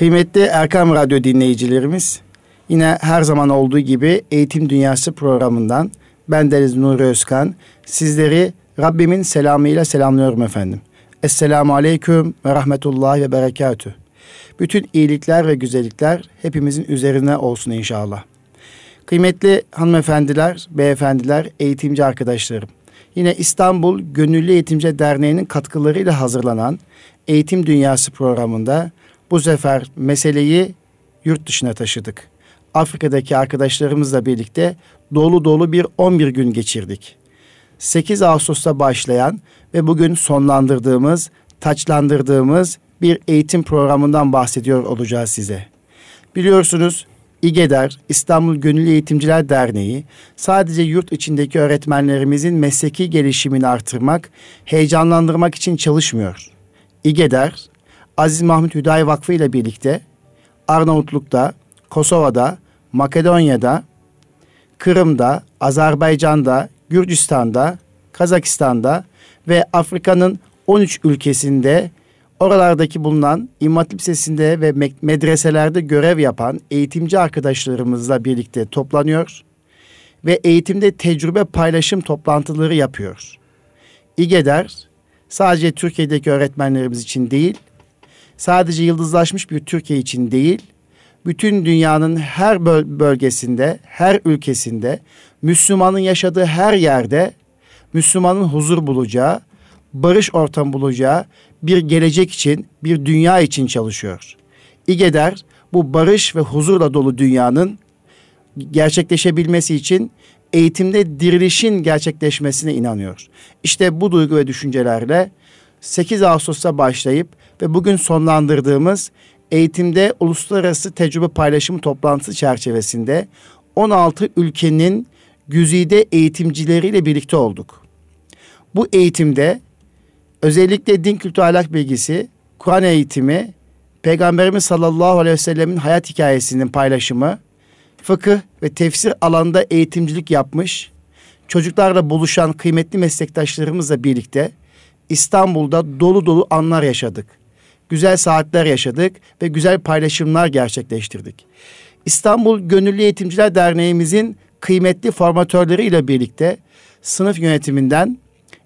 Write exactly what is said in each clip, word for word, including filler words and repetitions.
Kıymetli Erkam Radyo dinleyicilerimiz, yine her zaman olduğu gibi Eğitim Dünyası programından ben Deniz Nur Özkan, sizleri Rabbimin selamıyla selamlıyorum efendim. Esselamu Aleyküm ve Rahmetullahi ve Berekatüh. Bütün iyilikler ve güzellikler hepimizin üzerine olsun inşallah. Kıymetli hanımefendiler, beyefendiler, eğitimci arkadaşlarım. Yine İstanbul Gönüllü Eğitimci Derneği'nin katkılarıyla hazırlanan Eğitim Dünyası programında bu sefer meseleyi yurt dışına taşıdık. Afrika'daki arkadaşlarımızla birlikte dolu dolu bir on bir gün geçirdik. sekiz Ağustos'ta başlayan ve bugün sonlandırdığımız, taçlandırdığımız bir eğitim programından bahsediyor olacağız size. Biliyorsunuz İGEDER, İstanbul Gönüllü Eğitimciler Derneği, sadece yurt içindeki öğretmenlerimizin mesleki gelişimini artırmak, heyecanlandırmak için çalışmıyor. İGEDER, Aziz Mahmut Hüdayi Vakfı ile birlikte Arnavutluk'ta, Kosova'da, Makedonya'da, Kırım'da, Azerbaycan'da, Gürcistan'da, Kazakistan'da ve Afrika'nın on üç ülkesinde oralardaki bulunan İmam Hatip Lisesi'nde ve medreselerde görev yapan eğitimci arkadaşlarımızla birlikte toplanıyor ve eğitimde tecrübe paylaşım toplantıları yapıyor. İGEDER sadece Türkiye'deki öğretmenlerimiz için değil, sadece yıldızlaşmış bir Türkiye için değil, bütün dünyanın her bölgesinde, her ülkesinde, Müslümanın yaşadığı her yerde Müslümanın huzur bulacağı, barış ortamı bulacağı bir gelecek için, bir dünya için çalışıyor. İGEDER bu barış ve huzurla dolu dünyanın gerçekleşebilmesi için eğitimde dirilişin gerçekleşmesine inanıyor. İşte bu duygu ve düşüncelerle sekiz Ağustos'ta başlayıp ve bugün sonlandırdığımız eğitimde uluslararası tecrübe paylaşımı toplantısı çerçevesinde on altı ülkenin güzide eğitimcileriyle birlikte olduk. Bu eğitimde özellikle din kültürü ahlak bilgisi, Kur'an eğitimi, Peygamberimiz sallallahu aleyhi ve sellemin hayat hikayesinin paylaşımı, fıkıh ve tefsir alanında eğitimcilik yapmış, çocuklarla buluşan kıymetli meslektaşlarımızla birlikte İstanbul'da dolu dolu anlar yaşadık. Güzel saatler yaşadık ve güzel paylaşımlar gerçekleştirdik. İstanbul Gönüllü Eğitimciler Derneğimizin kıymetli formatörleriyle birlikte sınıf yönetiminden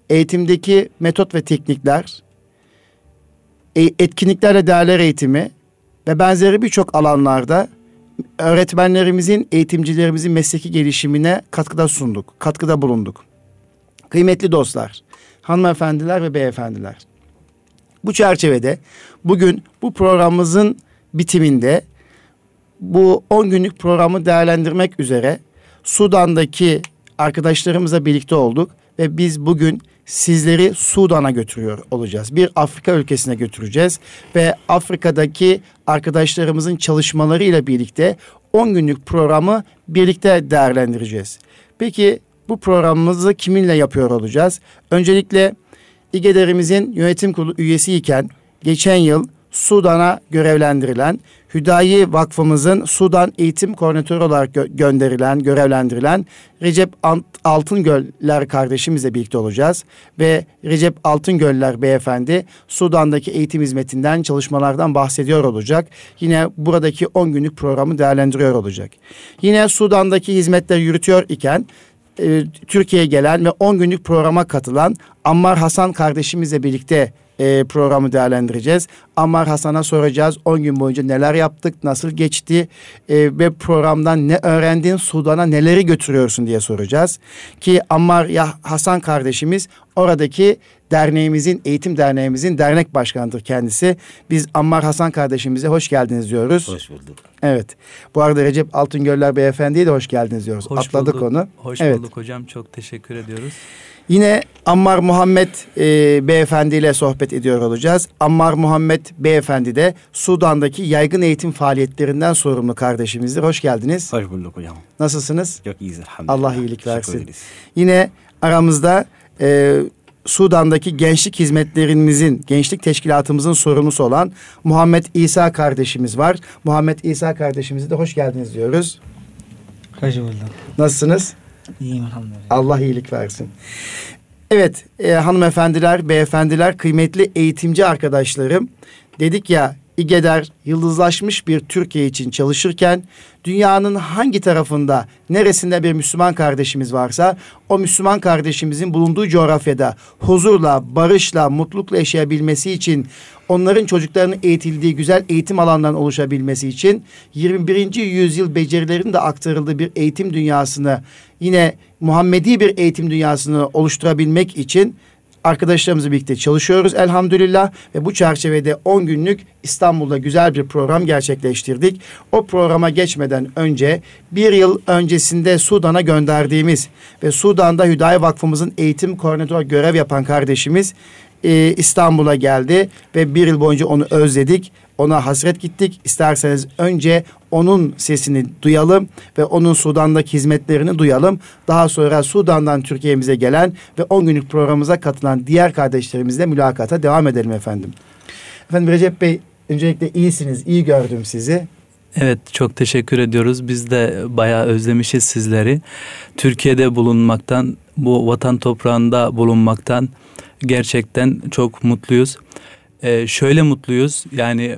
eğitimdeki metot ve teknikler, etkinliklerle değerler eğitimi ve benzeri birçok alanlarda öğretmenlerimizin, eğitimcilerimizin mesleki gelişimine katkıda sunduk, katkıda bulunduk. Kıymetli dostlar, hanımefendiler ve beyefendiler, bu çerçevede bugün bu programımızın bitiminde bu on günlük programı değerlendirmek üzere Sudan'daki arkadaşlarımızla birlikte olduk ve biz bugün sizleri Sudan'a götürüyor olacağız. Bir Afrika ülkesine götüreceğiz ve Afrika'daki arkadaşlarımızın çalışmalarıyla birlikte on günlük programı birlikte değerlendireceğiz. Peki bu programımızı kiminle yapıyor olacağız? Öncelikle İGEDER'imizin yönetim kurulu üyesiyken geçen yıl Sudan'a görevlendirilen, Hüdayi Vakfımızın Sudan Eğitim Koordinatörü olarak gö- gönderilen, görevlendirilen Recep Altıngöller kardeşimizle birlikte olacağız. Ve Recep Altıngöller beyefendi Sudan'daki eğitim hizmetinden, çalışmalardan bahsediyor olacak. Yine buradaki on günlük programı değerlendiriyor olacak. Yine Sudan'daki hizmetleri yürütüyor iken Türkiye'ye gelen ve on günlük programa katılan Ammar Hasan kardeşimizle birlikte e, programı değerlendireceğiz. Ammar Hasan'a soracağız on gün boyunca neler yaptık, nasıl geçti e, ve programdan ne öğrendin, Sudan'a neleri götürüyorsun diye soracağız. Ki Ammar ya Hasan kardeşimiz oradaki derneğimizin, eğitim derneğimizin dernek başkanıdır kendisi. Biz Ammar Hasan kardeşimize hoş geldiniz diyoruz. Hoş bulduk. Evet. Bu arada Recep Altıngöller beyefendiye de hoş geldiniz diyoruz. Hoş Atladık bulduk. onu. Hoş evet. bulduk hocam. Çok teşekkür ediyoruz. Yine Ammar Muhammed e, beyefendiyle sohbet ediyor olacağız. Ammar Muhammed beyefendi de Sudan'daki yaygın eğitim faaliyetlerinden sorumlu kardeşimizdir. Hoş geldiniz. Hoş bulduk hocam. Nasılsınız? Çok iyiyiz elhamdülillah. Allah iyilik versin. Yine aramızda E, Sudan'daki gençlik hizmetlerimizin, gençlik teşkilatımızın sorumlusu olan Muhammed İsa kardeşimiz var. Muhammed İsa kardeşimize de hoş geldiniz diyoruz. Hoş bulduk. Nasılsınız? İyiyim elhamdülillah. Allah iyilik versin. Evet e, hanımefendiler, beyefendiler, kıymetli eğitimci arkadaşlarım. Dedik ya İgeder yıldızlaşmış bir Türkiye için çalışırken dünyanın hangi tarafında, neresinde bir Müslüman kardeşimiz varsa o Müslüman kardeşimizin bulunduğu coğrafyada huzurla, barışla, mutlulukla yaşayabilmesi için, onların çocuklarının eğitildiği güzel eğitim alanlarının oluşabilmesi için yirmi birinci yüzyıl becerilerinin de aktarıldığı bir eğitim dünyasını, yine Muhammedi bir eğitim dünyasını oluşturabilmek için arkadaşlarımızla birlikte çalışıyoruz elhamdülillah ve bu çerçevede on günlük İstanbul'da güzel bir program gerçekleştirdik. O programa geçmeden önce bir yıl öncesinde Sudan'a gönderdiğimiz ve Sudan'da Hüdayi Vakfımızın eğitim koordinatörü görev yapan kardeşimiz e, İstanbul'a geldi ve bir yıl boyunca onu özledik. Ona hasret gittik. İsterseniz önce onun sesini duyalım ve onun Sudan'daki hizmetlerini duyalım. Daha sonra Sudan'dan Türkiye'mize gelen ve on günlük programımıza katılan diğer kardeşlerimizle mülakata devam edelim efendim. Efendim Recep Bey, öncelikle iyisiniz, iyi gördüm sizi. Evet, çok teşekkür ediyoruz. Biz de bayağı özlemişiz sizleri. Türkiye'de bulunmaktan, bu vatan toprağında bulunmaktan gerçekten çok mutluyuz. Ee, şöyle mutluyuz, yani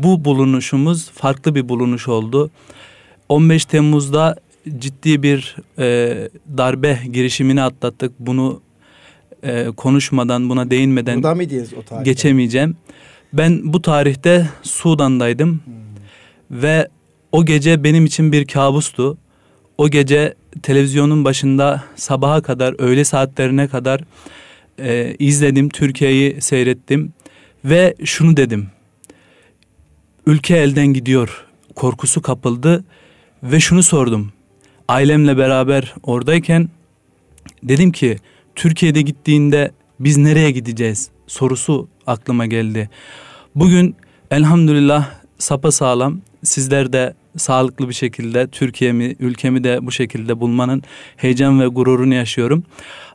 bu bulunuşumuz farklı bir bulunuş oldu. on beş Temmuz'da ciddi bir e, darbe girişimini atlattık. Bunu e, konuşmadan, buna değinmeden Burada mı diyeceğiz, o tarihte? Geçemeyeceğim. Ben bu tarihte Sudan'daydım hmm. ve o gece benim için bir kabustu. O gece televizyonun başında sabaha kadar, öğle saatlerine kadar e, izledim, Türkiye'yi seyrettim. Ve şunu dedim, ülke elden gidiyor korkusu kapıldı ve şunu sordum. Ailemle beraber oradayken dedim ki, Türkiye'de gittiğinde biz nereye gideceğiz sorusu aklıma geldi. Bugün elhamdülillah sapasağlam, sizler de sağlıklı bir şekilde Türkiye'mi, ülkemi de bu şekilde bulmanın heyecan ve gururunu yaşıyorum.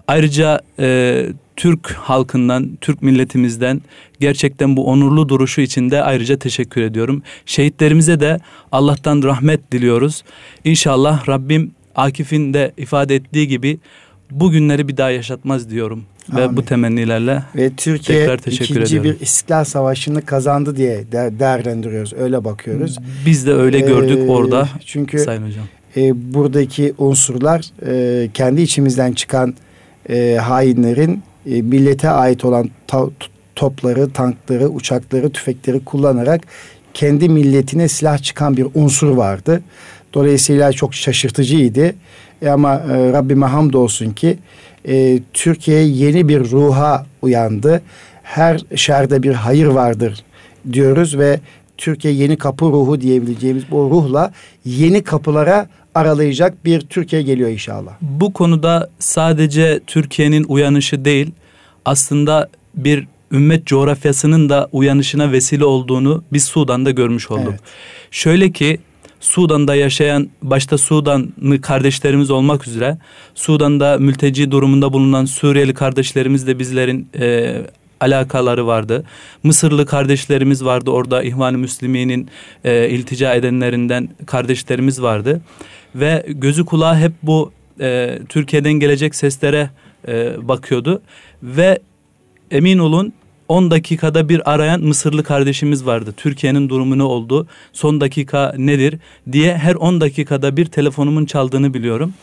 Ayrıca e, Türk halkından, Türk milletimizden gerçekten bu onurlu duruşu için de ayrıca teşekkür ediyorum. Şehitlerimize de Allah'tan rahmet diliyoruz. İnşallah Rabbim Akif'in de ifade ettiği gibi bu günleri bir daha yaşatmaz diyorum. Amin. Ve bu temennilerle ve Türkiye tekrar teşekkür ediyorum. Türkiye ikinci bir İstiklal Savaşı'nı kazandı diye de- değerlendiriyoruz, öyle bakıyoruz. Biz de öyle gördük ee, orada çünkü Sayın Hocam. E, buradaki unsurlar e, kendi içimizden çıkan e, hainlerin e, millete ait olan ta- topları, tankları, uçakları, tüfekleri kullanarak kendi milletine silah çıkan bir unsur vardı. Dolayısıyla çok şaşırtıcıydı. E ama e, Rabbime hamdolsun ki e, Türkiye yeni bir ruha uyandı. Her şerde bir hayır vardır diyoruz ve Türkiye yeni kapı ruhu diyebileceğimiz bu ruhla yeni kapılara aralayacak bir Türkiye geliyor inşallah. Bu konuda sadece Türkiye'nin uyanışı değil, aslında bir ümmet coğrafyasının da uyanışına vesile olduğunu biz Sudan'da görmüş olduk. Evet. Şöyle ki, Sudan'da yaşayan, başta Sudanlı kardeşlerimiz olmak üzere Sudan'da mülteci durumunda bulunan Suriyeli kardeşlerimiz de bizlerin e, alakaları vardı. Mısırlı kardeşlerimiz vardı. Orada İhvan-ı Müslümin'in e, iltica edenlerinden kardeşlerimiz vardı. Ve gözü kulağı hep bu e, Türkiye'den gelecek seslere e, bakıyordu. Ve emin olun, on dakikada bir arayan Mısırlı kardeşimiz vardı. Türkiye'nin durumu ne oldu? Son dakika nedir? Diye her on dakikada bir telefonumun çaldığını biliyorum.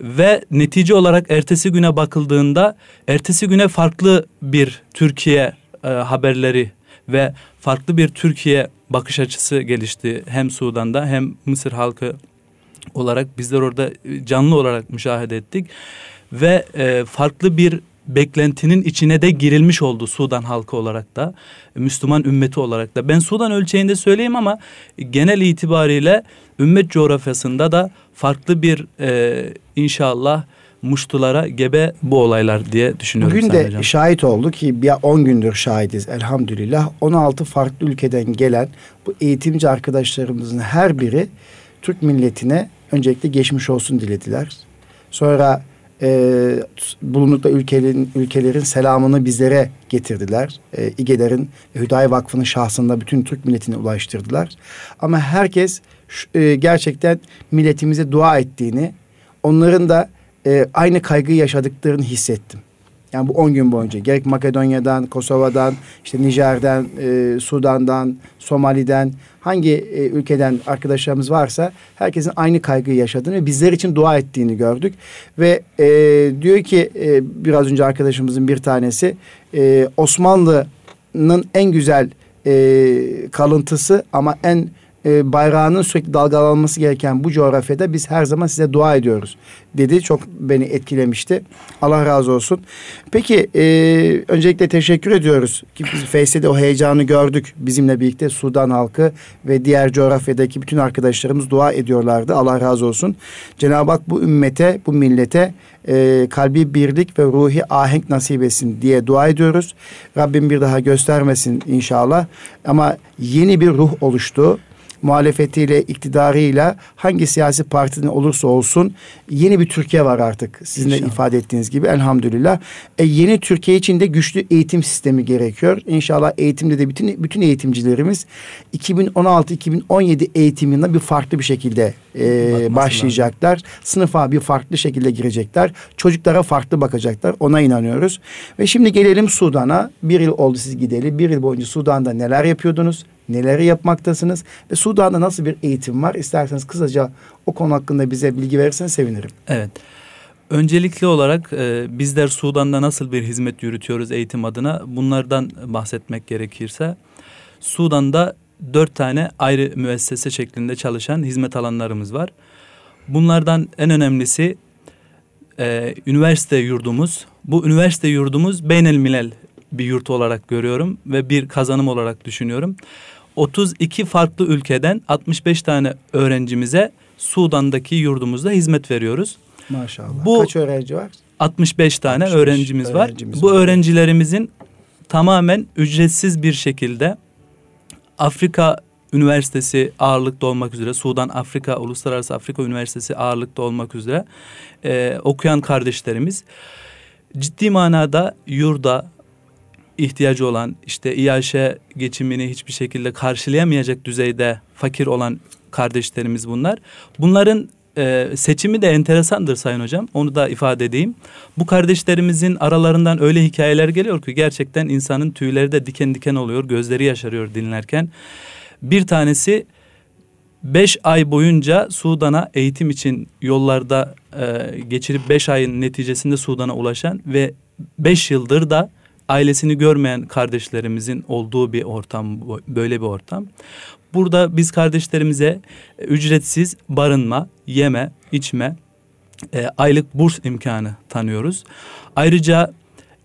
Ve netice olarak ertesi güne bakıldığında, ertesi güne farklı bir Türkiye e, haberleri ve farklı bir Türkiye bakış açısı gelişti. Hem Sudan'da hem Mısır halkı olarak bizler orada canlı olarak müşahede ettik. Ve e, farklı bir beklentinin içine de girilmiş oldu Sudan halkı olarak da, Müslüman ümmeti olarak da. Ben Sudan ölçeğinde söyleyeyim ama genel itibariyle ümmet coğrafyasında da farklı bir e, inşallah muştulara gebe bu olaylar diye düşünüyorum. Bugün de hocam şahit oldu ki on gündür şahidiz elhamdülillah. on altı farklı ülkeden gelen bu eğitimci arkadaşlarımızın her biri Türk milletine öncelikle geçmiş olsun dilediler. Sonra Ee, bulundukları ülkelerin, ülkelerin selamını bizlere getirdiler. Ee, İGEDER'in, Hüdayi Vakfı'nın şahsında bütün Türk milletine ulaştırdılar. Ama herkes e, gerçekten milletimize dua ettiğini, onların da e, aynı kaygıyı yaşadıklarını hissettim. Yani bu on gün boyunca gerek Makedonya'dan, Kosova'dan, işte Nijer'den, e, Sudan'dan, Somali'den, hangi e, ülkeden arkadaşlarımız varsa herkesin aynı kaygıyı yaşadığını ve bizler için dua ettiğini gördük. Ve e, diyor ki e, biraz önce arkadaşımızın bir tanesi, e, Osmanlı'nın en güzel e, kalıntısı ama en e, bayrağının sürekli dalgalanması gereken bu coğrafyada biz her zaman size dua ediyoruz dedi. Çok beni etkilemişti. Allah razı olsun. Peki e, öncelikle teşekkür ediyoruz. Face'de o heyecanı gördük. Bizimle birlikte Sudan halkı ve diğer coğrafyadaki bütün arkadaşlarımız dua ediyorlardı. Allah razı olsun. Cenab-ı Hak bu ümmete, bu millete e, kalbi birlik ve ruhi ahenk nasip etsin diye dua ediyoruz. Rabbim bir daha göstermesin inşallah. Ama yeni bir ruh oluştu. Muhalefetiyle, iktidarıyla, hangi siyasi partinin olursa olsun yeni bir Türkiye var artık. Sizin de ifade ettiğiniz gibi elhamdülillah. E, yeni Türkiye için de güçlü eğitim sistemi gerekiyor. İnşallah eğitimde de bütün bütün eğitimcilerimiz iki bin on altı iki bin on yedi eğitiminde bir farklı bir şekilde e, başlayacaklar. Sınıfa bir farklı şekilde girecekler. Çocuklara farklı bakacaklar. Ona inanıyoruz. Ve şimdi gelelim Sudan'a. Bir yıl oldu siz gideli. Bir yıl boyunca Sudan'da neler yapıyordunuz? Neleri yapmaktasınız ve Sudan'da nasıl bir eğitim var? İsterseniz kısaca o konu hakkında bize bilgi verirseniz sevinirim. Evet. Öncelikli olarak e, bizler Sudan'da nasıl bir hizmet yürütüyoruz eğitim adına? Bunlardan bahsetmek gerekirse, Sudan'da dört tane ayrı müessese şeklinde çalışan hizmet alanlarımız var. Bunlardan en önemlisi e, üniversite yurdumuz. Bu üniversite yurdumuz beynel milel bir yurt olarak görüyorum ve bir kazanım olarak düşünüyorum. otuz iki farklı ülkeden altmış beş tane öğrencimize Sudan'daki yurdumuzda hizmet veriyoruz. Maşallah. Bu, kaç öğrenci var? altmış beş tane altmış beş öğrencimiz, öğrencimiz var. var. Bu öğrencilerimizin tamamen ücretsiz bir şekilde Afrika Üniversitesi ağırlıkta olmak üzere, Sudan Afrika, Uluslararası Afrika Üniversitesi ağırlıkta olmak üzere e, okuyan kardeşlerimiz ciddi manada yurda ihtiyacı olan, işte İAŞ'e geçimini hiçbir şekilde karşılayamayacak düzeyde fakir olan kardeşlerimiz bunlar. Bunların e, seçimi de enteresandır Sayın Hocam. Onu da ifade edeyim. Bu kardeşlerimizin aralarından öyle hikayeler geliyor ki gerçekten insanın tüyleri de diken diken oluyor. Gözleri yaşarıyor dinlerken. Bir tanesi beş ay boyunca Sudan'a eğitim için yollarda e, geçirip beş ayın neticesinde Sudan'a ulaşan ve beş yıldır da ailesini görmeyen kardeşlerimizin olduğu bir ortam, böyle bir ortam. Burada biz kardeşlerimize ücretsiz barınma, yeme, içme, e, aylık burs imkanı tanıyoruz. Ayrıca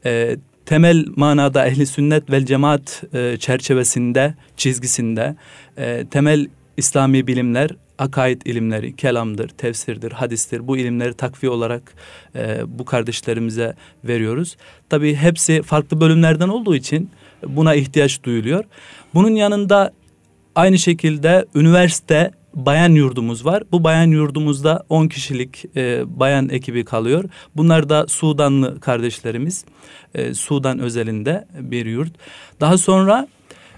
e, temel manada Ehli Sünnet vel Cemaat e, çerçevesinde, çizgisinde e, temel İslami bilimler, akaid ilimleri, kelamdır, tefsirdir, hadistir. Bu ilimleri takviye olarak e, bu kardeşlerimize veriyoruz. Tabii hepsi farklı bölümlerden olduğu için buna ihtiyaç duyuluyor. Bunun yanında aynı şekilde üniversite bayan yurdumuz var. Bu bayan yurdumuzda on kişilik e, bayan ekibi kalıyor. Bunlar da Sudanlı kardeşlerimiz. E, Sudan özelinde bir yurt. Daha sonra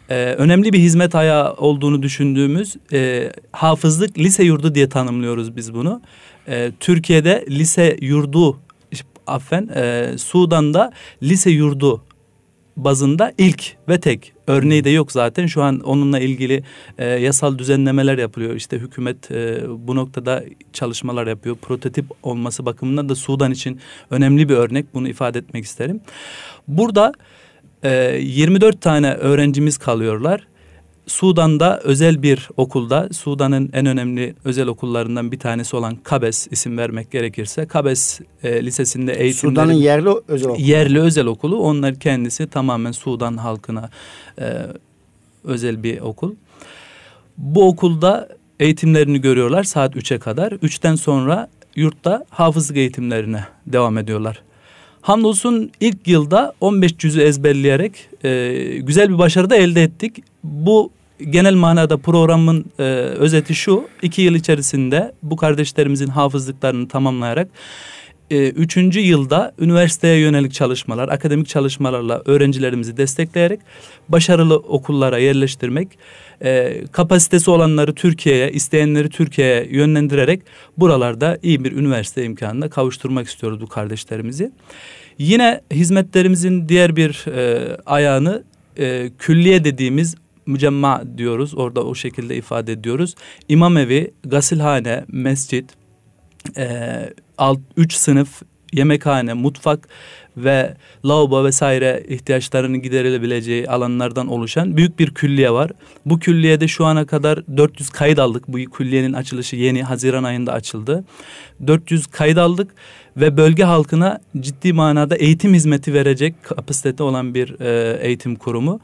Ee, önemli bir hizmet ayağı olduğunu düşündüğümüz e, hafızlık lise yurdu diye tanımlıyoruz biz bunu. E, Türkiye'de lise yurdu, affen, e, Sudan'da lise yurdu bazında ilk ve tek. Örneği de yok zaten. Şu an onunla ilgili e, yasal düzenlemeler yapılıyor. İşte hükümet e, bu noktada çalışmalar yapıyor. Prototip olması bakımından da Sudan için önemli bir örnek. Bunu ifade etmek isterim. Burada yirmi dört tane öğrencimiz kalıyorlar. Sudan'da özel bir okulda, Sudan'ın en önemli özel okullarından bir tanesi olan Kabes, isim vermek gerekirse, Kabes e, lisesinde eğitimleri... Sudan'ın yerli özel okulu. Yerli özel okulu. Onlar kendisi tamamen Sudan halkına e, özel bir okul. Bu okulda eğitimlerini görüyorlar saat üçe kadar. üçten sonra yurtta hafızlık eğitimlerine devam ediyorlar. Hamdolsun ilk yılda on beş cüzü ezberleyerek e, güzel bir başarı da elde ettik. Bu genel manada programın e, özeti şu. iki yıl içerisinde bu kardeşlerimizin hafızlıklarını tamamlayarak e, üçüncü yılda üniversiteye yönelik çalışmalar, akademik çalışmalarla öğrencilerimizi destekleyerek başarılı okullara yerleştirmek, e, kapasitesi olanları Türkiye'ye, isteyenleri Türkiye'ye yönlendirerek buralarda iyi bir üniversite imkanına kavuşturmak istiyoruz bu kardeşlerimizi. Yine hizmetlerimizin diğer bir e, ayağını e, külliye dediğimiz mücemma diyoruz. Orada o şekilde ifade ediyoruz. İmam evi, gasilhane, mescit, e, alt, üç sınıf, yemekhane, mutfak ve lavabo vesaire ihtiyaçlarının giderilebileceği alanlardan oluşan büyük bir külliye var. Bu külliyede şu ana kadar dört yüz kayıt aldık. Bu külliyenin açılışı yeni Haziran ayında açıldı. dört yüz kayıt aldık ve bölge halkına ciddi manada eğitim hizmeti verecek kapasitede olan bir e, eğitim kurumu.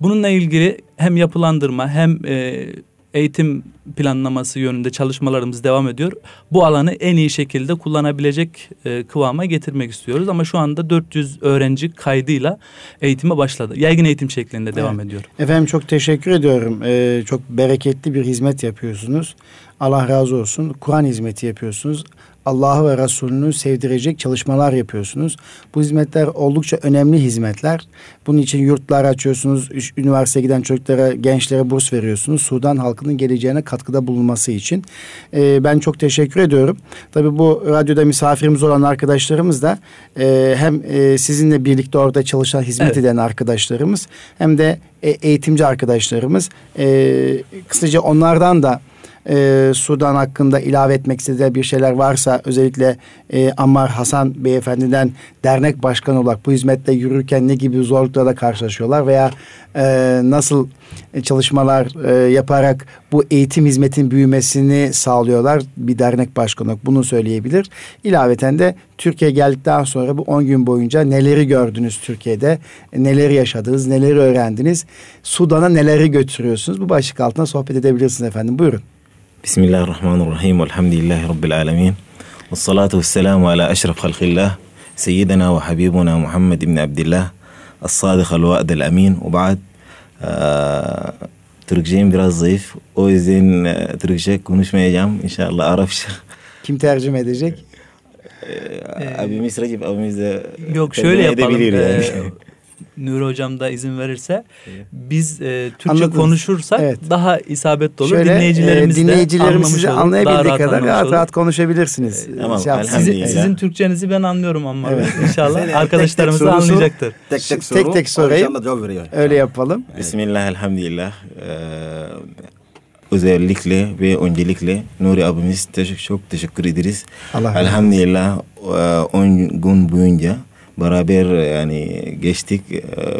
Bununla ilgili hem yapılandırma hem e, eğitim planlaması yönünde çalışmalarımız devam ediyor. Bu alanı en iyi şekilde kullanabilecek e, kıvama getirmek istiyoruz. Ama şu anda dört yüz öğrenci kaydıyla eğitime başladı. Yaygın eğitim şeklinde devam evet. ediyor. Efendim çok teşekkür ediyorum. Ee, çok bereketli bir hizmet yapıyorsunuz. Allah razı olsun. Kur'an hizmeti yapıyorsunuz. Allah'ı ve Resulünü sevdirecek çalışmalar yapıyorsunuz. Bu hizmetler oldukça önemli hizmetler. Bunun için yurtlar açıyorsunuz. Üniversiteye giden çocuklara, gençlere burs veriyorsunuz. Sudan halkının geleceğine katkıda bulunması için. Ee, ben çok teşekkür ediyorum. Tabii bu radyoda misafirimiz olan arkadaşlarımız da e, hem e, sizinle birlikte orada çalışan, hizmet evet. eden arkadaşlarımız hem de e, eğitimci arkadaşlarımız. E, kısaca onlardan da Ee, Sudan hakkında ilave etmek istediği bir şeyler varsa özellikle e, Ammar Hasan beyefendiden dernek başkanı olarak bu hizmette yürürken ne gibi zorluklarla karşılaşıyorlar veya e, nasıl çalışmalar e, yaparak bu eğitim hizmetin büyümesini sağlıyorlar bir dernek başkanı olarak bunu söyleyebilir. İlaveten de Türkiye'ye geldikten sonra bu on gün boyunca neleri gördünüz Türkiye'de, neleri yaşadınız, neleri öğrendiniz, Sudan'a neleri götürüyorsunuz, bu başlık altında sohbet edebilirsiniz efendim, buyurun. Bismillahirrahmanirrahim. Elhamdülillahi Rabbil alemin. Ve salatu ve selamu ala eşref halkillah. Seyyidina ve habibuna Muhammed ibn Abdillah. Es-Sadıkal Va'del Amin. Ve ba'd. Türkçeyim biraz zayıf. O yüzden Türkçe konuşmayacağım. İnşallah Arapça. Kim tercüme edecek? Abimiz Recep abimiz de tercüme edebiliriz. Nur hocam da izin verirse biz e, Türkçe Anladınız. konuşursak evet. daha isabetli olur. Şöyle, dinleyicilerimiz e, dinleyicilerimiz de anlayabildiği kadar rahat rahat konuşabilirsiniz. E, tamam, sizin, sizin Türkçenizi ben anlıyorum ama evet. inşallah yani, arkadaşlarımız tek tek da sorusu, anlayacaktır. Tek tek soru. Tek tek sorayım. Öyle yapalım. Evet. Bismillah elhamdülillah. Ee, özellikle ve öncelikle Nuri abimiz teşekkür, çok teşekkür ederiz. Allah elhamdülillah on gün boyunca beraber yani geçtik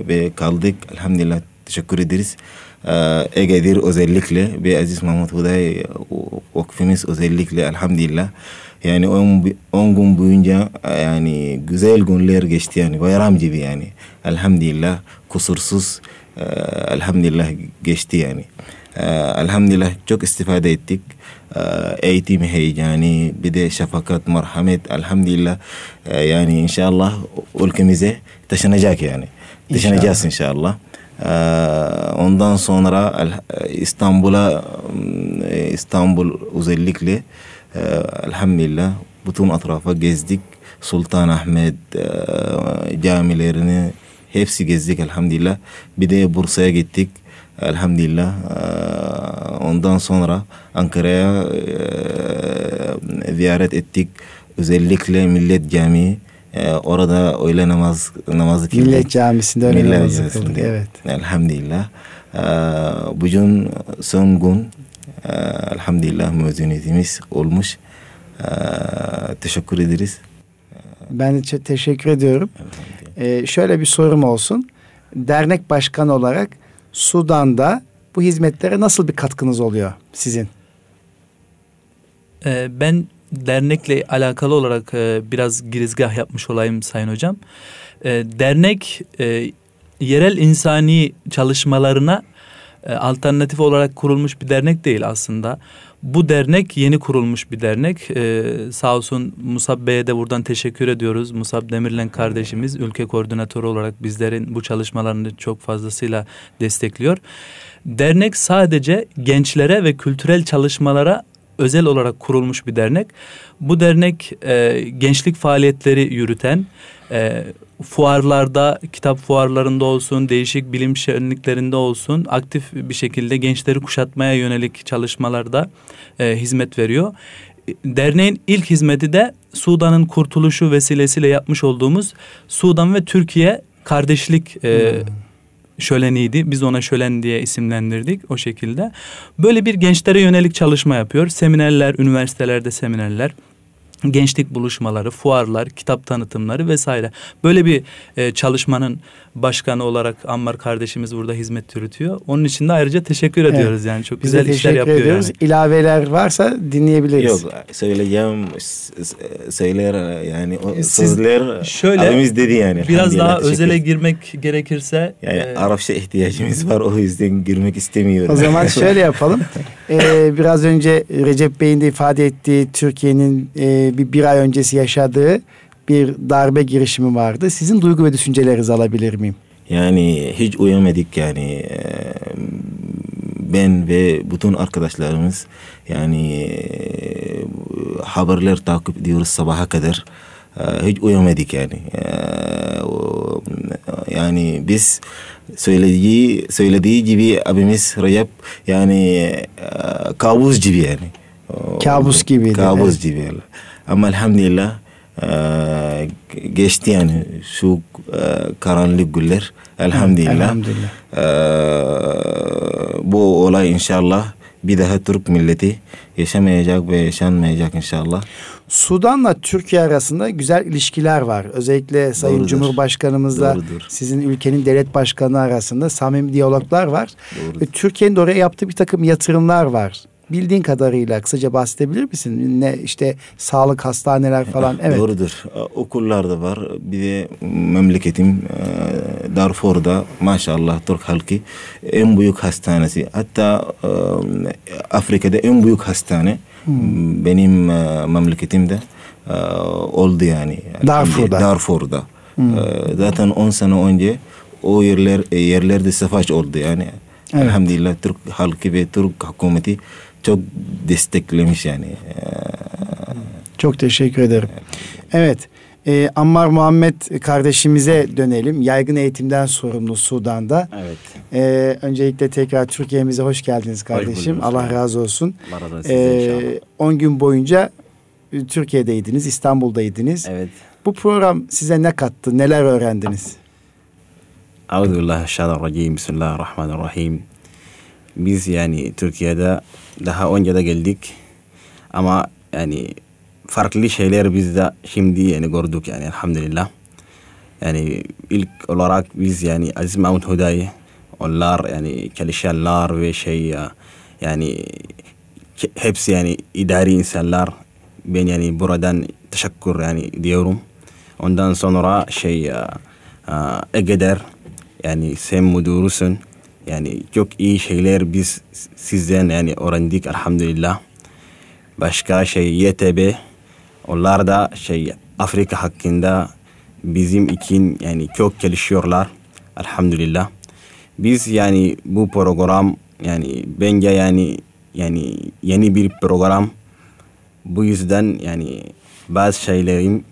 ve kaldık. Elhamdülillah teşekkür ederiz. Ege'dir özellikle ve Aziz Mahmut Hüdayi Vakfımız özellikle elhamdülillah. Yani on gün boyunca yani güzel günler geçti yani bayram gibi yani. Elhamdülillah kusursuz elhamdülillah geçti yani. Elhamdülillah çok istifade ettik. Eğitim heyecanı, bir de şefakat, merhamet elhamdülillah yani inşallah ülkemize taşınacak yani. Taşınacağız inşallah. Ondan sonra İstanbul'a İstanbul özellikle elhamdülillah bütün etrafa gezdik. Sultanahmet camilerini hepsi gezdik elhamdülillah. Bir de Bursa'ya gittik. Elhamdülillah. Ondan sonra Ankara'ya ziyaret ettik. Özellikle Millet Camii. Orada öyle namaz namazı kıldık. Millet Camisi'nde öyle Millet namazı kıldık. Evet. Elhamdülillah. Bugün son gün elhamdülillah müezzinimiz olmuş. Teşekkür ederiz. Ben de teşekkür ediyorum. Ee, şöyle bir sorum olsun. Dernek başkanı olarak Sudan'da bu hizmetlere nasıl bir katkınız oluyor sizin? Ee, ben dernekle alakalı olarak e, biraz girizgah yapmış olayım Sayın Hocam. E, dernek e, yerel insani çalışmalarına e, alternatif olarak kurulmuş bir dernek değil aslında. Bu dernek yeni kurulmuş bir dernek. Ee, sağ olsun Musab Bey'e de buradan teşekkür ediyoruz. Musab Demirlen kardeşimiz ülke koordinatörü olarak bizlerin bu çalışmalarını çok fazlasıyla destekliyor. Dernek sadece gençlere ve kültürel çalışmalara özel olarak kurulmuş bir dernek. Bu dernek e, gençlik faaliyetleri yürüten, e, fuarlarda, kitap fuarlarında olsun, değişik bilim şenliklerinde olsun aktif bir şekilde gençleri kuşatmaya yönelik çalışmalarda e, hizmet veriyor. derneğin ilk hizmeti de Sudan'ın kurtuluşu vesilesiyle yapmış olduğumuz Sudan ve Türkiye kardeşlik e, hmm. şöleniydi. Biz ona şölen diye isimlendirdik o şekilde. Böyle bir gençlere yönelik çalışma yapıyor. Seminerler, üniversitelerde seminerler, gençlik buluşmaları, fuarlar, kitap tanıtımları vesaire. Böyle bir e, çalışmanın başkanı olarak Ammar kardeşimiz burada hizmet yürütüyor. Onun için de ayrıca teşekkür ediyoruz. Evet. Yani çok bize güzel işler yapıyor. Ediyoruz. Yani. İlaveler varsa dinleyebiliriz. Yok, söyleyeceğim söyler yani o siz, sözler şöyle, abimiz dedi yani. Biraz daha özele girmek gerekirse. Yani e, Arapça ihtiyacımız var, o yüzden girmek istemiyorum. O zaman şöyle yapalım. Ee, biraz önce Recep Bey'in de ifade ettiği Türkiye'nin e, bir, bir ay öncesi yaşadığı bir darbe girişimi vardı. Sizin duygu ve düşüncelerinizi alabilir miyim? Yani hiç uyamadık yani. Ben ve bütün arkadaşlarımız yani haberler takip ediyoruz sabaha kadar. Hiç uyamadık yani. Yani biz söylediği, söylediği gibi abimiz Recep yani kabus gibi yani. Kabus gibi. Kabus gibi. Yani. Ama elhamdülillah Ee, geçti yani şu e, karanlık günler elhamdülillah, elhamdülillah. Ee, bu olay inşallah bir daha Türk milleti yaşamayacak ve yaşanmayacak inşallah. Sudan'la Türkiye arasında güzel ilişkiler var. Özellikle Sayın Doğrudur. Cumhurbaşkanımızla Doğrudur. Sizin ülkenin devlet başkanı arasında samimi diyaloglar var. Doğrudur. Türkiye'nin de oraya yaptığı bir takım yatırımlar var. Bildiğin kadarıyla kısaca bahsedebilir misin? Ne işte sağlık, hastaneler falan. Evet. Doğrudur. Okullar da var. Bir de memleketim Darfur'da maşallah Türk halkı en büyük hastanesi. Hatta Afrika'da en büyük hastane hmm. benim memleketimde oldu yani. Darfur'da. Darfur'da. Hmm. Zaten on sene önce o yerler yerlerde savaş oldu yani. Evet. Elhamdülillah Türk halkı ve Türk hükümeti çok desteklemiş yani. Çok teşekkür ederim. Evet, e, Ammar Muhammed kardeşimize dönelim. Yaygın eğitimden sorumlu Sudan'da. Evet. E, öncelikle tekrar Türkiye'mize hoş geldiniz kardeşim. Hoş Allah razı olsun. Allah razı olsun. E, on gün boyunca Türkiye'deydiniz, İstanbul'daydınız. Evet. Bu program size ne kattı, neler öğrendiniz? Euzubillahişşeytanirracim. Bismillahirrahmanirrahim. Biz yani Türkiye'de daha önce de geldik ama yani farklı şeyler biz de şimdi yani gördük yani elhamdülillah. Yani ilk olarak biz yani Aziz Mahmut Hüdayi onlar yani çalışanlar ve şey yani hepsi yani idari insanlar, ben yani buradan teşekkür yani diyorum. Ondan sonra şey Ege'der yani sen müdürüsün. Yani çok iyi şeyler biz sizden yani öğrendik elhamdülillah. Başka şey Y T B. Onlar da şey Afrika hakkında bizim için yani çok çalışıyorlar elhamdülillah. Biz yani bu program yani bence yani yani yeni bir program. Bu yüzden yani bazı şeylerim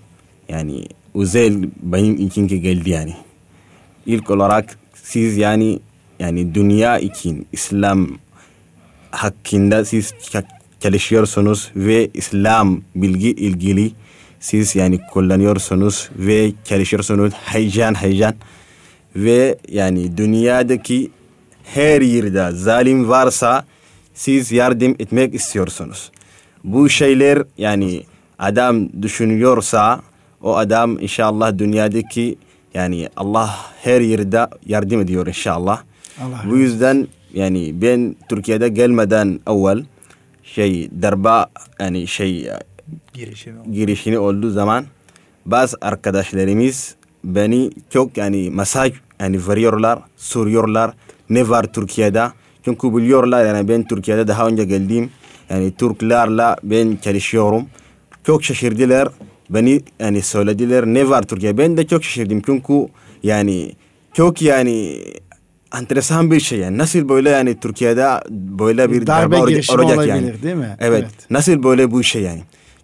yani özel benim için geldi yani. İlk olarak siz yani yani dünya için İslam hakkında siz çalışıyorsunuz ve İslam bilgi ilgili siz yani kullanıyorsunuz ve çalışıyorsunuz heyecan heyecan ve yani dünyadaki her yerde zalim varsa siz yardım etmek istiyorsunuz. Bu şeyler yani adam düşünüyorsa o adam inşallah dünyadaki yani Allah her yerde yardım ediyor inşallah. Allah bu yüzden yani ben Türkiye'de gelmeden evvel şey darbe yani şey girişimi, girişimi olduğu zaman bazı arkadaşlarımız beni çok yani mesaj yani veriyorlar, soruyorlar ne var Türkiye'de. Çünkü biliyorlar yani ben Türkiye'de daha önce geldim. Yani Türklerle ben çalışıyorum. Çok şaşırdılar. Beni yani söylediler ne var Türkiye? Ben de çok şaşırdım çünkü yani çok yani enteresan bir şey yani nasıl böyle yani Türkiye'de böyle bir darbe, darbe girişimi olabilir yani. Değil mi? Evet, evet. Nasıl böyle bu şey yani?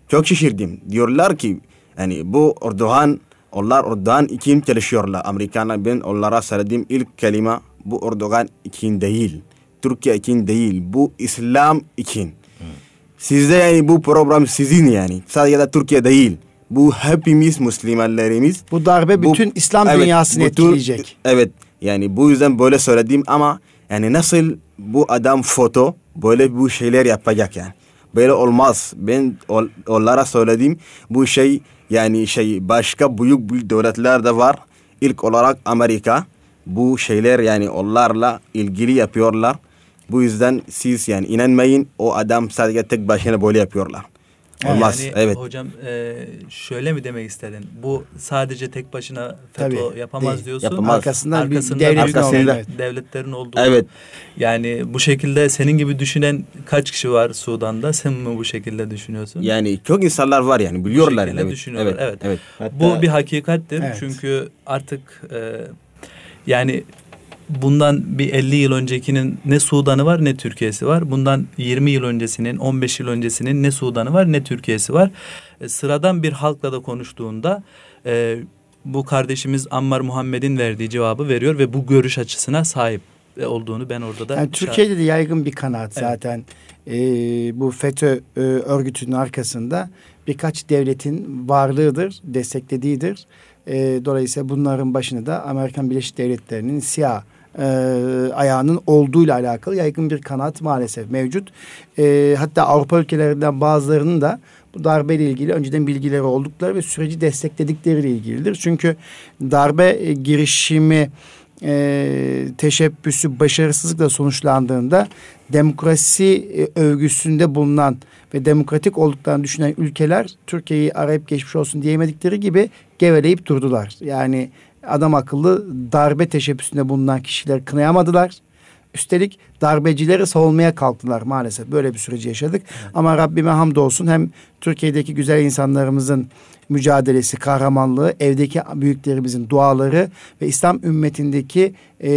Çok şaşırdım. Diyorlar ki yani bu Erdoğan, onlar Erdoğan için çalışıyorlar. Amerikanlar, ben onlara söylediğim ilk kelime bu Erdoğan için değil. Türkiye için değil. Bu İslam için. Sizde yani bu program sizin yani. Sadece da Türkiye değil. Bu hepimiz Müslümanlarımız. Bu darbe bu, bütün İslam evet, dünyasını etkileyecek. Tür, evet. Yani bu yüzden böyle söyledim ama yani nasıl bu adam foto böyle bu şeyler yapacak yani. Böyle olmaz. Ben ol, onlara söyledim. Bu şey yani şey başka büyük büyük devletler de var. İlk olarak Amerika. Bu şeyler yani onlarla ilgili yapıyorlar. Bu yüzden siz yani inanmayın o adam sadece tek başına böyle yapıyorlar. Olmaz. Yani evet. Hocam e, şöyle mi demek istedin? Bu sadece tek başına FETÖ tabii, yapamaz değil, diyorsun. Yapamaz. Arkasından, arkasından bir devlet arkasında, evet. devletlerin olduğu. Evet. Yani bu şekilde senin gibi düşünen kaç kişi var Sudan'da? Sen mi bu şekilde düşünüyorsun? Yani çok insanlar var yani biliyorlar. Bu evet. Evet. Evet. Evet. Hatta, bu bir hakikattir. Evet. Çünkü artık e, yani bundan bir elli yıl öncekinin ne Sudan'ı var ne Türkiye'si var. Bundan yirmi yıl öncesinin, on beş yıl öncesinin ne Sudan'ı var ne Türkiye'si var. E, sıradan bir halkla da konuştuğunda e, bu kardeşimiz Ammar Muhammed'in verdiği cevabı veriyor ve bu görüş açısına sahip olduğunu ben orada da... Yani Türkiye'de de yaygın bir kanaat evet. zaten. E, bu FETÖ e, örgütünün arkasında birkaç devletin varlığıdır, desteklediğidir. E, dolayısıyla bunların başına da Amerikan Birleşik Devletleri'nin siyah e, ayağının olduğuyla alakalı yaygın bir kanaat maalesef mevcut. E, hatta Avrupa ülkelerinden bazılarının da bu darbeyle ilgili önceden bilgileri oldukları ve süreci destekledikleriyle ilgilidir. Çünkü darbe e, girişimi e, teşebbüsü başarısızlıkla sonuçlandığında demokrasi e, övgüsünde bulunan ve demokratik olduklarını düşünen ülkeler Türkiye'yi arayıp geçmiş olsun diyemedikleri gibi geveleyip durdular. Yani adam akıllı darbe teşebbüsünde bulunan kişiler kınayamadılar. Üstelik darbecileri savunmaya kalktılar maalesef. Böyle bir süreci yaşadık. Evet. Ama Rabbime hamdolsun hem Türkiye'deki güzel insanlarımızın mücadelesi, kahramanlığı, evdeki büyüklerimizin duaları ve İslam ümmetindeki e,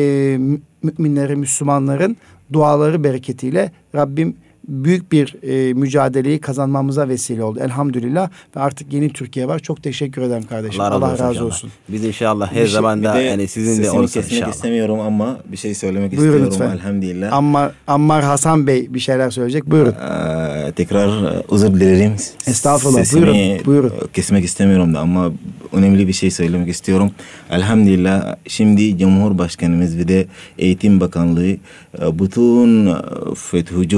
müminleri, Müslümanların duaları bereketiyle Rabbim büyük bir e, mücadeleyi kazanmamıza vesile oldu. Elhamdülillah ve artık yeni Türkiye var. Çok teşekkür ederim kardeşim. Allah, Allah razı inşallah. Olsun. Biz inşallah her şey, zaman da yani sizin de olsun inşallah. İstemiyorum ama bir şey söylemek buyurun istiyorum. Lütfen. Elhamdülillah. Ammar, Ammar Hasan Bey bir şeyler söyleyecek. Buyurun. Ee, tekrar özür dilerim. Estağfurullah. Sesimi buyurun. Buyurun. Kesmek istemiyorum da ama önemli bir şey söylemek istiyorum. Elhamdülillah şimdi Cumhurbaşkanımız ve de Eğitim Bakanlığı bütün FETÖ'cü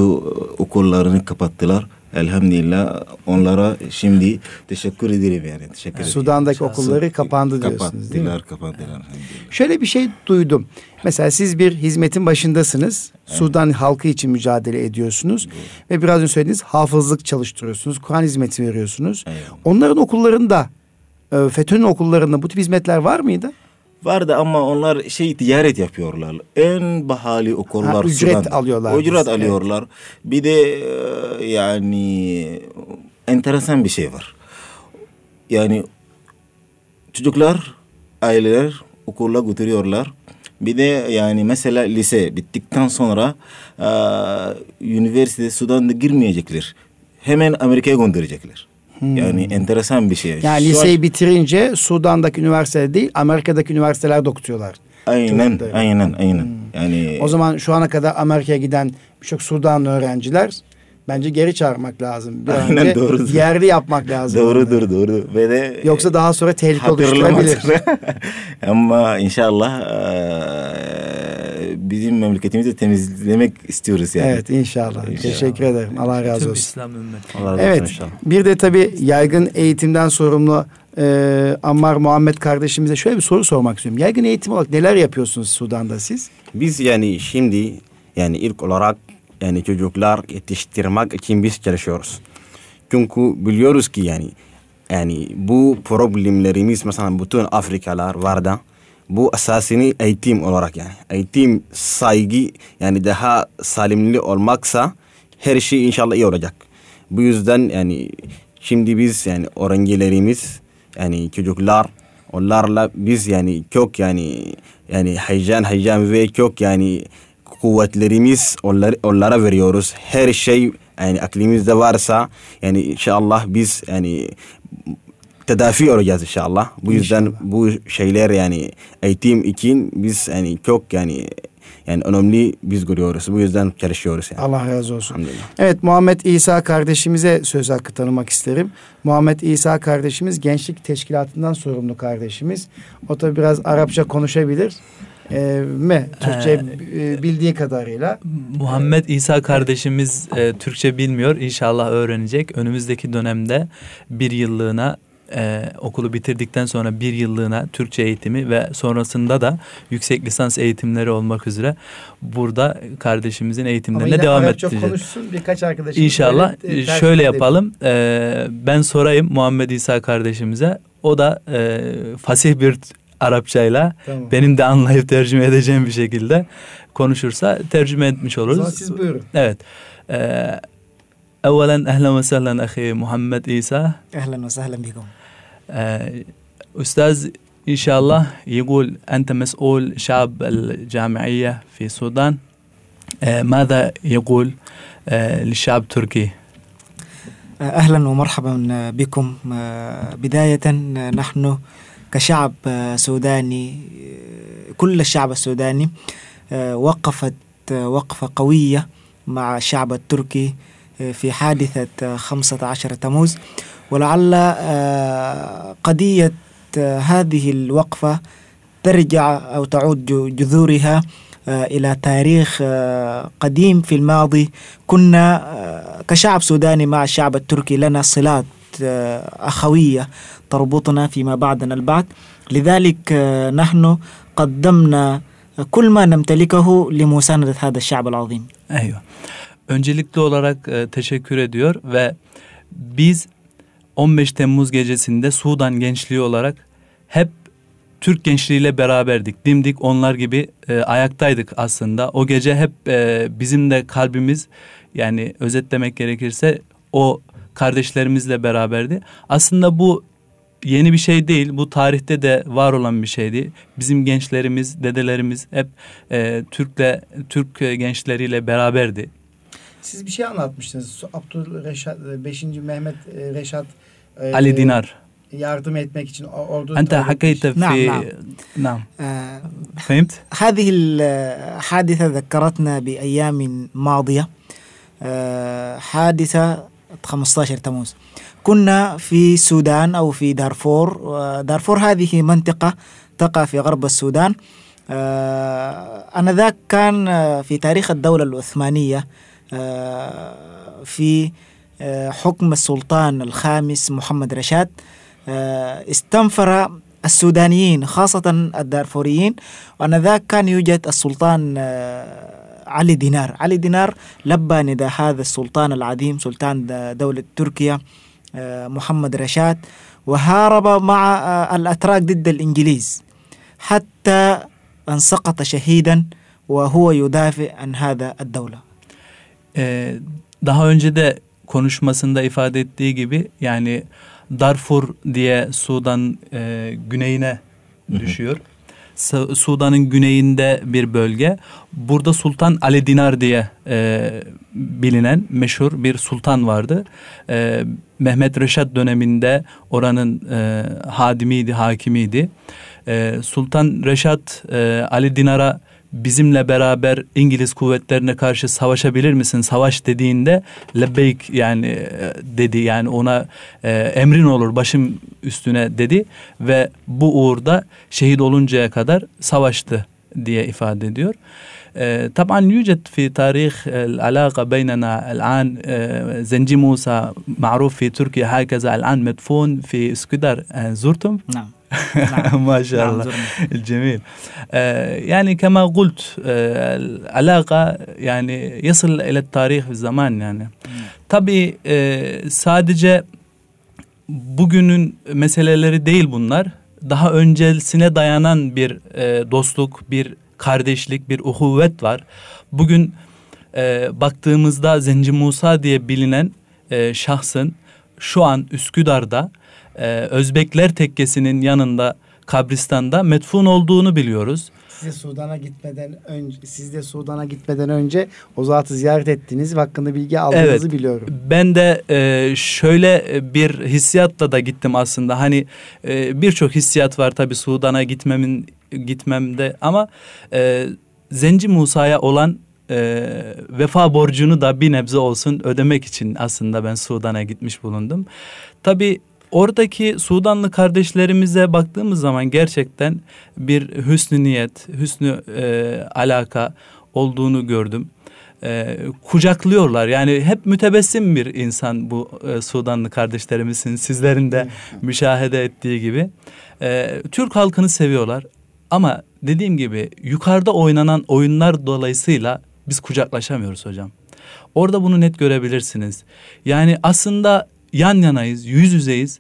okullarını kapattılar. Elhamdülillah onlara şimdi teşekkür ederim yani. Teşekkür ederim. Sudan'daki okulları kapandı diyorsunuz değil mi? Kapattılar, kapattılar. Şöyle bir şey duydum. Mesela siz bir hizmetin başındasınız. Evet. Sudan halkı için mücadele ediyorsunuz. Evet. Ve biraz önce söylediniz hafızlık çalıştırıyorsunuz. Kur'an hizmeti veriyorsunuz. Evet. Onların okullarında FETÖ'nün okullarında bu tip hizmetler var mıydı? Vardı ama onlar şey ticaret yapıyorlar. En pahalı okullar ha, ücret Sudan. Alıyorlar. Ücret biz, alıyorlar. Evet. Bir de yani enteresan bir şey var. Yani çocuklar, aileler okula götürüyorlar. Bir de yani mesela lise bittikten sonra üniversite Sudan'da girmeyecekler. Hemen Amerika'ya gönderecekler. Hmm. Yani enteresan bir şey. Yani şu liseyi an... bitirince Sudan'daki üniversite değil, Amerika'daki üniversitelerde okutuyorlar. Aynen, aynen, aynen. Hmm. Yani o zaman şu ana kadar Amerika'ya giden birçok Sudanlı öğrenciler bence geri çağırmak lazım. Bir aynen doğru. Yerli yapmak lazım. Doğrudur, doğru. Ve de yoksa daha sonra tehlike oluşturabilir. Ama inşallah bizim memleketimizi temizlemek istiyoruz yani. Evet inşallah. inşallah. Teşekkür ederim. Allah razı olsun. Tüm İslam ümmeti. Allah razı olsun. Evet. İnşallah. Bir de tabii yaygın eğitimden sorumlu e, Ammar Muhammed kardeşimize şöyle bir soru sormak istiyorum. Yaygın eğitim olarak neler yapıyorsunuz Sudan'da siz? Biz yani şimdi yani ilk olarak yani çocuklar yetiştirmek için biz çalışıyoruz. Çünkü biliyoruz ki yani yani bu problemlerimiz mesela bütün Afrikalar var da bu esasını eğitim olarak yani. Eğitim saygı yani daha salimli olmaksa her şey inşallah iyi olacak. Bu yüzden yani şimdi biz yani öğrencilerimiz yani çocuklar onlarla biz yani çok yani yani heyecan heyecan ve çok yani kuvvetlerimiz onlara, onlara veriyoruz. Her şey yani aklımızda varsa yani inşallah biz yani tedavi olacağız inşallah. Bu yüzden inşallah. Bu şeyler yani eğitim için biz yani çok yani yani önemli biz görüyoruz. Bu yüzden karışıyoruz yani. Allah razı olsun. Evet, Muhammed İsa kardeşimize söz hakkı tanımak isterim. Muhammed İsa kardeşimiz Gençlik Teşkilatı'ndan sorumlu kardeşimiz. O tabi biraz Arapça konuşabilir. Ee, mi? Türkçe ee, bildiği kadarıyla. Muhammed İsa kardeşimiz e, Türkçe bilmiyor. İnşallah öğrenecek. Önümüzdeki dönemde bir yıllığına Ee, okulu bitirdikten sonra bir yıllığına Türkçe eğitimi ve sonrasında da yüksek lisans eğitimleri olmak üzere burada kardeşimizin eğitimlerine devam edeceğiz. Ama yine konuşsun birkaç arkadaşımız. İnşallah e, şöyle yapalım. Ee, ben sorayım Muhammed İsa kardeşimize. O da e, fasih bir Arapçayla, tamam, benim de anlayıp tercüme edeceğim bir şekilde konuşursa tercüme etmiş oluruz. O zaman siz buyurun. Evet. Evet. أولاً أهلاً وسهلاً أخي محمد إيسا. أهلاً وسهلاً بكم. أستاذ إن شاء الله يقول أنت مسؤول شعب الجامعية في السودان. ماذا يقول للشعب التركي؟ أهلاً ومرحباً بكم. بداية نحن كشعب سوداني كل الشعب السوداني وقفت وقفة قوية مع الشعب التركي في حادثة خمسة عشر تموز، ولعل قضية هذه الوقفة ترجع أو تعود جذورها إلى تاريخ قديم في الماضي. كنا كشعب سوداني مع الشعب التركي لنا صلات أخوية تربطنا فيما بعدنا البعض، لذلك نحن قدمنا كل ما نمتلكه لمساندة هذا الشعب العظيم. أيوة. Öncelikli olarak e, teşekkür ediyor ve biz on beş Temmuz gecesinde Sudan gençliği olarak hep Türk gençliğiyle beraberdik. Dimdik onlar gibi e, ayaktaydık aslında. O gece hep e, bizim de kalbimiz, yani özetlemek gerekirse, o kardeşlerimizle beraberdi. Aslında bu yeni bir şey değil. Bu tarihte de var olan bir şeydi. Bizim gençlerimiz, dedelerimiz hep e, Türk'le Türk gençleriyle beraberdi. Siz bir şey anlatmıştınız. Abdül Reşat, beşinci Mehmet Reşat Ali Dinar yardım etmek için ordu. أنت حكيت في نعم. فهمت؟ هذه الحادثة ذكرتنا بأيام ماضية. حادثة خمسة عشر تموز. كنا في السودان أو في دارفور. دارفور هذه منطقة تقع في غرب السودان. آنذاك كان في تاريخ الدولة العثمانية في حكم السلطان الخامس محمد رشاد استنفر السودانيين خاصة الدارفوريين، وأنذاك كان يوجد السلطان علي دينار. علي دينار لبى نداء هذا السلطان العظيم سلطان دولة تركيا محمد رشاد، وهارب مع الأتراك ضد الإنجليز حتى أن سقط شهيدا وهو يدافع عن هذا الدولة. Ee, daha önce de konuşmasında ifade ettiği gibi, yani Darfur diye Sudan e, güneyine düşüyor. Su, Sudan'ın güneyinde bir bölge. Burada Sultan Ali Dinar diye e, bilinen meşhur bir sultan vardı. E, Mehmet Reşat döneminde oranın e, hadimiydi, hakimiydi. E, Sultan Reşat e, Ali Dinar'a bizimle beraber İngiliz kuvvetlerine karşı savaşabilir misin? Savaş dediğinde lebbeyk yani dedi, yani ona e, emrin olur başım üstüne dedi ve bu uğurda şehit oluncaya kadar savaştı diye ifade ediyor. طبعا يوجد في تاريخ العلاقة بيننا الآن زنجي موسى معروف في تركيا هكذا الآن مدفون في اسكندر. زرتم؟ نعم. ما شاء الله الجميل. يعني كما قلت العلاقة يعني يصل إلى التاريخ والزمان يعني. Tabii sadece bugünün meseleleri değil bunlar. Daha öncesine dayanan bir e, dostluk, bir kardeşlik, bir uhuvvet var. Bugün e, baktığımızda Zenci Musa diye bilinen e, şahsın şu an Üsküdar'da e, Özbekler Tekkesi'nin yanında kabristanda metfun olduğunu biliyoruz. Siz de Sudan'a gitmeden önce, siz de Sudan'a gitmeden önce o zatı ziyaret ettiğiniz ve hakkında bilgi aldığınızı, evet, biliyorum. Ben de e, şöyle bir hissiyatla da gittim aslında. Hani e, birçok hissiyat var tabii Sudan'a gitmemin gitmemde ama e, Zenci Musa'ya olan e, vefa borcunu da bir nebze olsun ödemek için aslında ben Sudan'a gitmiş bulundum. Tabii oradaki Sudanlı kardeşlerimize baktığımız zaman gerçekten bir hüsnü niyet, hüsnü e, alaka olduğunu gördüm. E, kucaklıyorlar. Yani hep mütebessim bir insan bu e, Sudanlı kardeşlerimizin, sizlerin de müşahede ettiği gibi. E, Türk halkını seviyorlar ama dediğim gibi yukarıda oynanan oyunlar dolayısıyla biz kucaklaşamıyoruz hocam. Orada bunu net görebilirsiniz. Yani aslında yan yanayız, yüz yüzeyiz.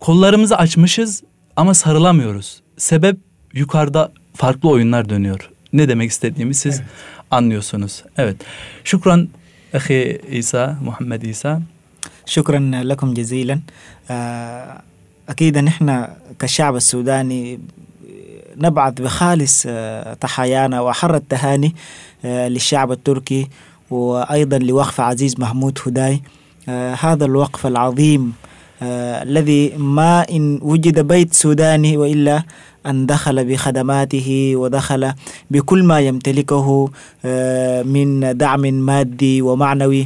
Kollarımızı açmışız ama sarılamıyoruz. Sebep yukarıda farklı oyunlar dönüyor. Ne demek istediğimi siz evet. anlıyorsunuz. Evet. Şükran Ahi İsa, Muhammed İsa. Şükran lekum cezilen. Akide nihna keşab Sudani نبعث بخالص تحيانا وحر التهاني للشعب التركي وأيضا لوقف عزيز محمود هداي هذا الوقف العظيم الذي ما إن وجد بيت سوداني وإلا أن دخل بخدماته ودخل بكل ما يمتلكه من دعم مادي ومعنوي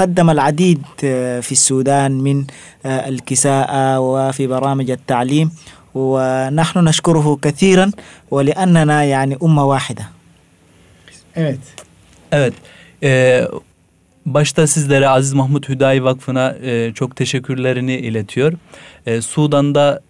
قدم العديد في السودان من الكساءة وفي برامج التعليم ونحن نشكره كثيرا ولأننا yani umma vahide. Evet. Evet. Ee, başta sizlere Aziz Mahmut Hüdayi Vakfı'na e, çok teşekkürlerini iletiyor. E, Sudan'da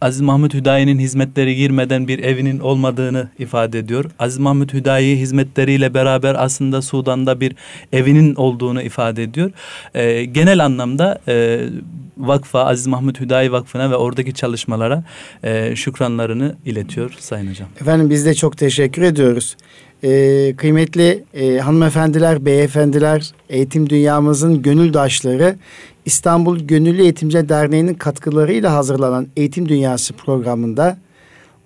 Aziz Mahmut Hüdayi'nin hizmetleri girmeden bir evinin olmadığını ifade ediyor. Aziz Mahmut Hüdayi hizmetleriyle beraber aslında Sudan'da bir evinin olduğunu ifade ediyor. E, genel anlamda e, vakfa, Aziz Mahmut Hüdayi Vakfı'na ve oradaki çalışmalara e, şükranlarını iletiyor Sayın Hocam. Efendim biz de çok teşekkür ediyoruz. E, kıymetli e, hanımefendiler, beyefendiler, eğitim dünyamızın gönüldaşları, İstanbul Gönüllü Eğitimci Derneği'nin katkılarıyla hazırlanan Eğitim Dünyası programında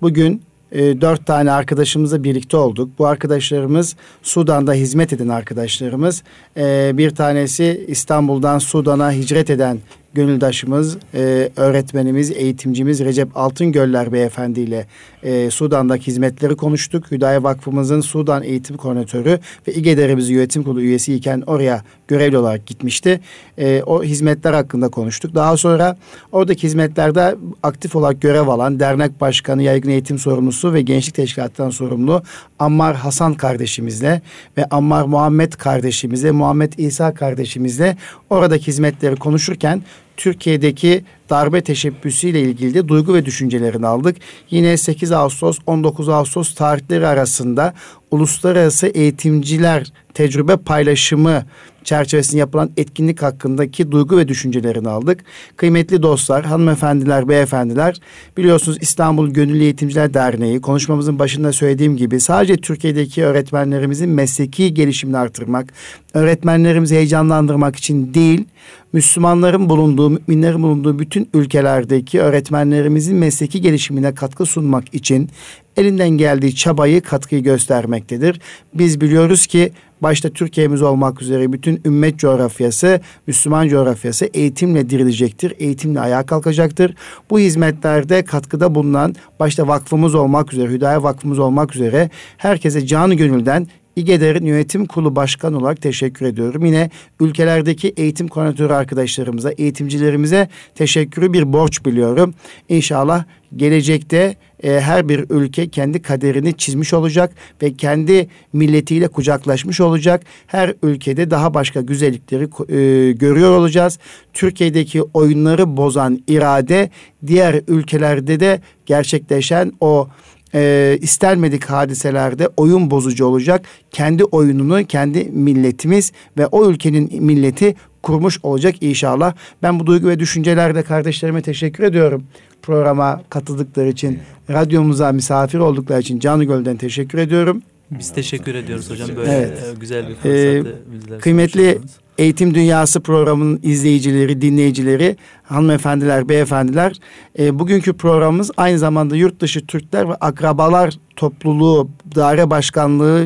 bugün e, dört tane arkadaşımızla birlikte olduk. Bu arkadaşlarımız Sudan'da hizmet eden arkadaşlarımız. E, bir tanesi İstanbul'dan Sudan'a hicret eden gönüldaşımız, e, öğretmenimiz, eğitimcimiz Recep Altıngöller Beyefendi ile e, Sudan'daki hizmetleri konuştuk. Hüdayi Vakfımızın Sudan Eğitim Koordinatörü ve İGEDER'imiz Yönetim Kurulu üyesiyken oraya görevli olarak gitmişti. E, o hizmetler hakkında konuştuk. Daha sonra oradaki hizmetlerde aktif olarak görev alan dernek başkanı, yaygın eğitim sorumlusu ve gençlik teşkilatından sorumlu Ammar Hasan kardeşimizle ve Ammar Muhammed kardeşimizle, Muhammed İsa kardeşimizle oradaki hizmetleri konuşurken Türkiye'deki darbe teşebbüsüyle ilgili de duygu ve düşüncelerini aldık. Yine sekiz Ağustos on dokuz Ağustos tarihleri arasında uluslararası eğitimciler tecrübe paylaşımı çerçevesinde yapılan etkinlik hakkındaki duygu ve düşüncelerini aldık. Kıymetli dostlar, hanımefendiler, beyefendiler, biliyorsunuz İstanbul Gönüllü Eğitimciler Derneği konuşmamızın başında söylediğim gibi sadece Türkiye'deki öğretmenlerimizin mesleki gelişimini artırmak, öğretmenlerimizi heyecanlandırmak için değil, Müslümanların bulunduğu, müminlerin bulunduğu bütün ülkelerdeki öğretmenlerimizin mesleki gelişimine katkı sunmak için elinden geldiği çabayı, katkıyı göstermektedir. Biz biliyoruz ki başta Türkiye'miz olmak üzere bütün ümmet coğrafyası, Müslüman coğrafyası eğitimle dirilecektir, eğitimle ayağa kalkacaktır. Bu hizmetlerde katkıda bulunan başta vakfımız olmak üzere, Hüdayi Vakfımız olmak üzere herkese canı gönülden İGEDER'in yönetim kurulu başkanı olarak teşekkür ediyorum. Yine ülkelerdeki eğitim koordinatörü arkadaşlarımıza, eğitimcilerimize teşekkürü bir borç biliyorum. İnşallah gelecekte e, her bir ülke kendi kaderini çizmiş olacak ve kendi milletiyle kucaklaşmış olacak. Her ülkede daha başka güzellikleri e, görüyor olacağız. Türkiye'deki oyunları bozan irade diğer ülkelerde de gerçekleşen o E, istenmedik hadiselerde oyun bozucu olacak. Kendi oyununu kendi milletimiz ve o ülkenin milleti kurmuş olacak inşallah. Ben bu duygu ve düşüncelerle kardeşlerime teşekkür ediyorum. Programa katıldıkları için, radyomuza misafir oldukları için canı gölden teşekkür ediyorum. Biz teşekkür ediyoruz hocam. Böyle evet. güzel bir fırsatı. Ee, kıymetli Eğitim Dünyası programının izleyicileri, dinleyicileri, hanımefendiler, beyefendiler. E, bugünkü programımız aynı zamanda Yurtdışı Türkler ve Akrabalar Topluluğu Daire Başkanlığı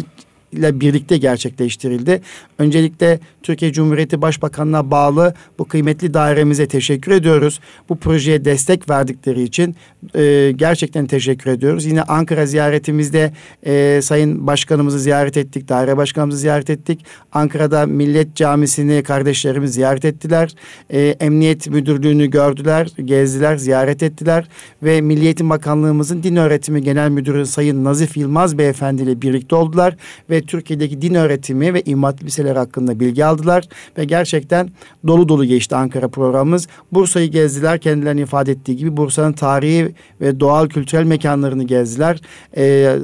ile birlikte gerçekleştirildi. Öncelikle Türkiye Cumhuriyeti Başbakanına bağlı bu kıymetli dairemize teşekkür ediyoruz. Bu projeye destek verdikleri için e, gerçekten teşekkür ediyoruz. Yine Ankara ziyaretimizde e, Sayın Başkanımızı ziyaret ettik, daire başkanımızı ziyaret ettik. Ankara'da Millet Camisi'ni kardeşlerimiz ziyaret ettiler. E, Emniyet Müdürlüğü'nü gördüler, gezdiler, ziyaret ettiler ve Milli Eğitim Bakanlığımızın Din Öğretimi Genel Müdürü Sayın Nazif Yılmaz Beyefendi ile birlikte oldular ve Türkiye'deki din öğretimi ve imam hatip liseleri hakkında bilgi aldılar ve gerçekten dolu dolu geçti Ankara programımız. Bursa'yı gezdiler, kendilerinin ifade ettiği gibi Bursa'nın tarihi ve doğal kültürel mekanlarını gezdiler. Ee,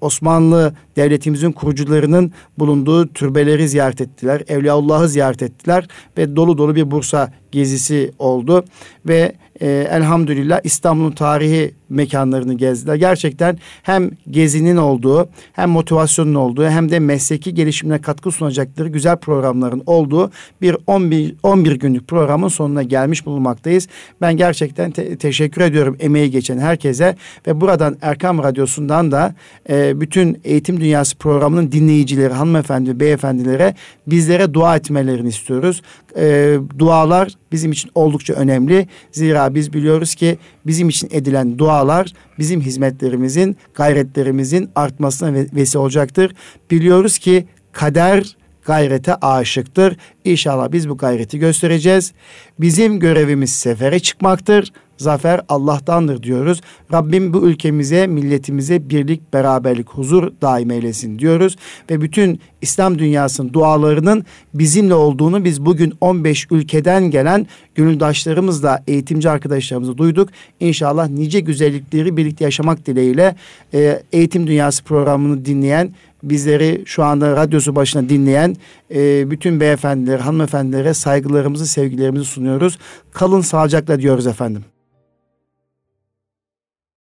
Osmanlı devletimizin kurucularının bulunduğu türbeleri ziyaret ettiler, Evliyaullah'ı ziyaret ettiler ve dolu dolu bir Bursa gezisi oldu ve Ee, elhamdülillah İstanbul'un tarihi mekanlarını gezdiler. Gerçekten hem gezinin olduğu, hem motivasyonun olduğu, hem de mesleki gelişimine katkı sunacakları güzel programların olduğu bir on bir, on bir günlük programın sonuna gelmiş bulunmaktayız. Ben gerçekten te- teşekkür ediyorum emeği geçen herkese ve buradan Erkam Radyosu'ndan da e, bütün Eğitim Dünyası programının dinleyicileri, hanımefendi, beyefendilere, bizlere dua etmelerini istiyoruz. E, dualar bizim için oldukça önemli. Zira biz biliyoruz ki bizim için edilen dualar bizim hizmetlerimizin, gayretlerimizin artmasına vesile olacaktır. Biliyoruz ki kader gayrete aşıktır. İnşallah biz bu gayreti göstereceğiz. Bizim görevimiz sefere çıkmaktır. Zafer Allah'tandır diyoruz. Rabbim bu ülkemize, milletimize birlik, beraberlik, huzur daim eylesin diyoruz. Ve bütün İslam dünyasının dualarının bizimle olduğunu biz bugün on beş ülkeden gelen gönüldaşlarımızla, eğitimci arkadaşlarımızı duyduk. İnşallah nice güzellikleri birlikte yaşamak dileğiyle e, Eğitim Dünyası programını dinleyen, bizleri şu anda radyosu başına dinleyen e, bütün beyefendilere, hanımefendilere saygılarımızı, sevgilerimizi sunuyoruz. Kalın sağlıcakla diyoruz efendim.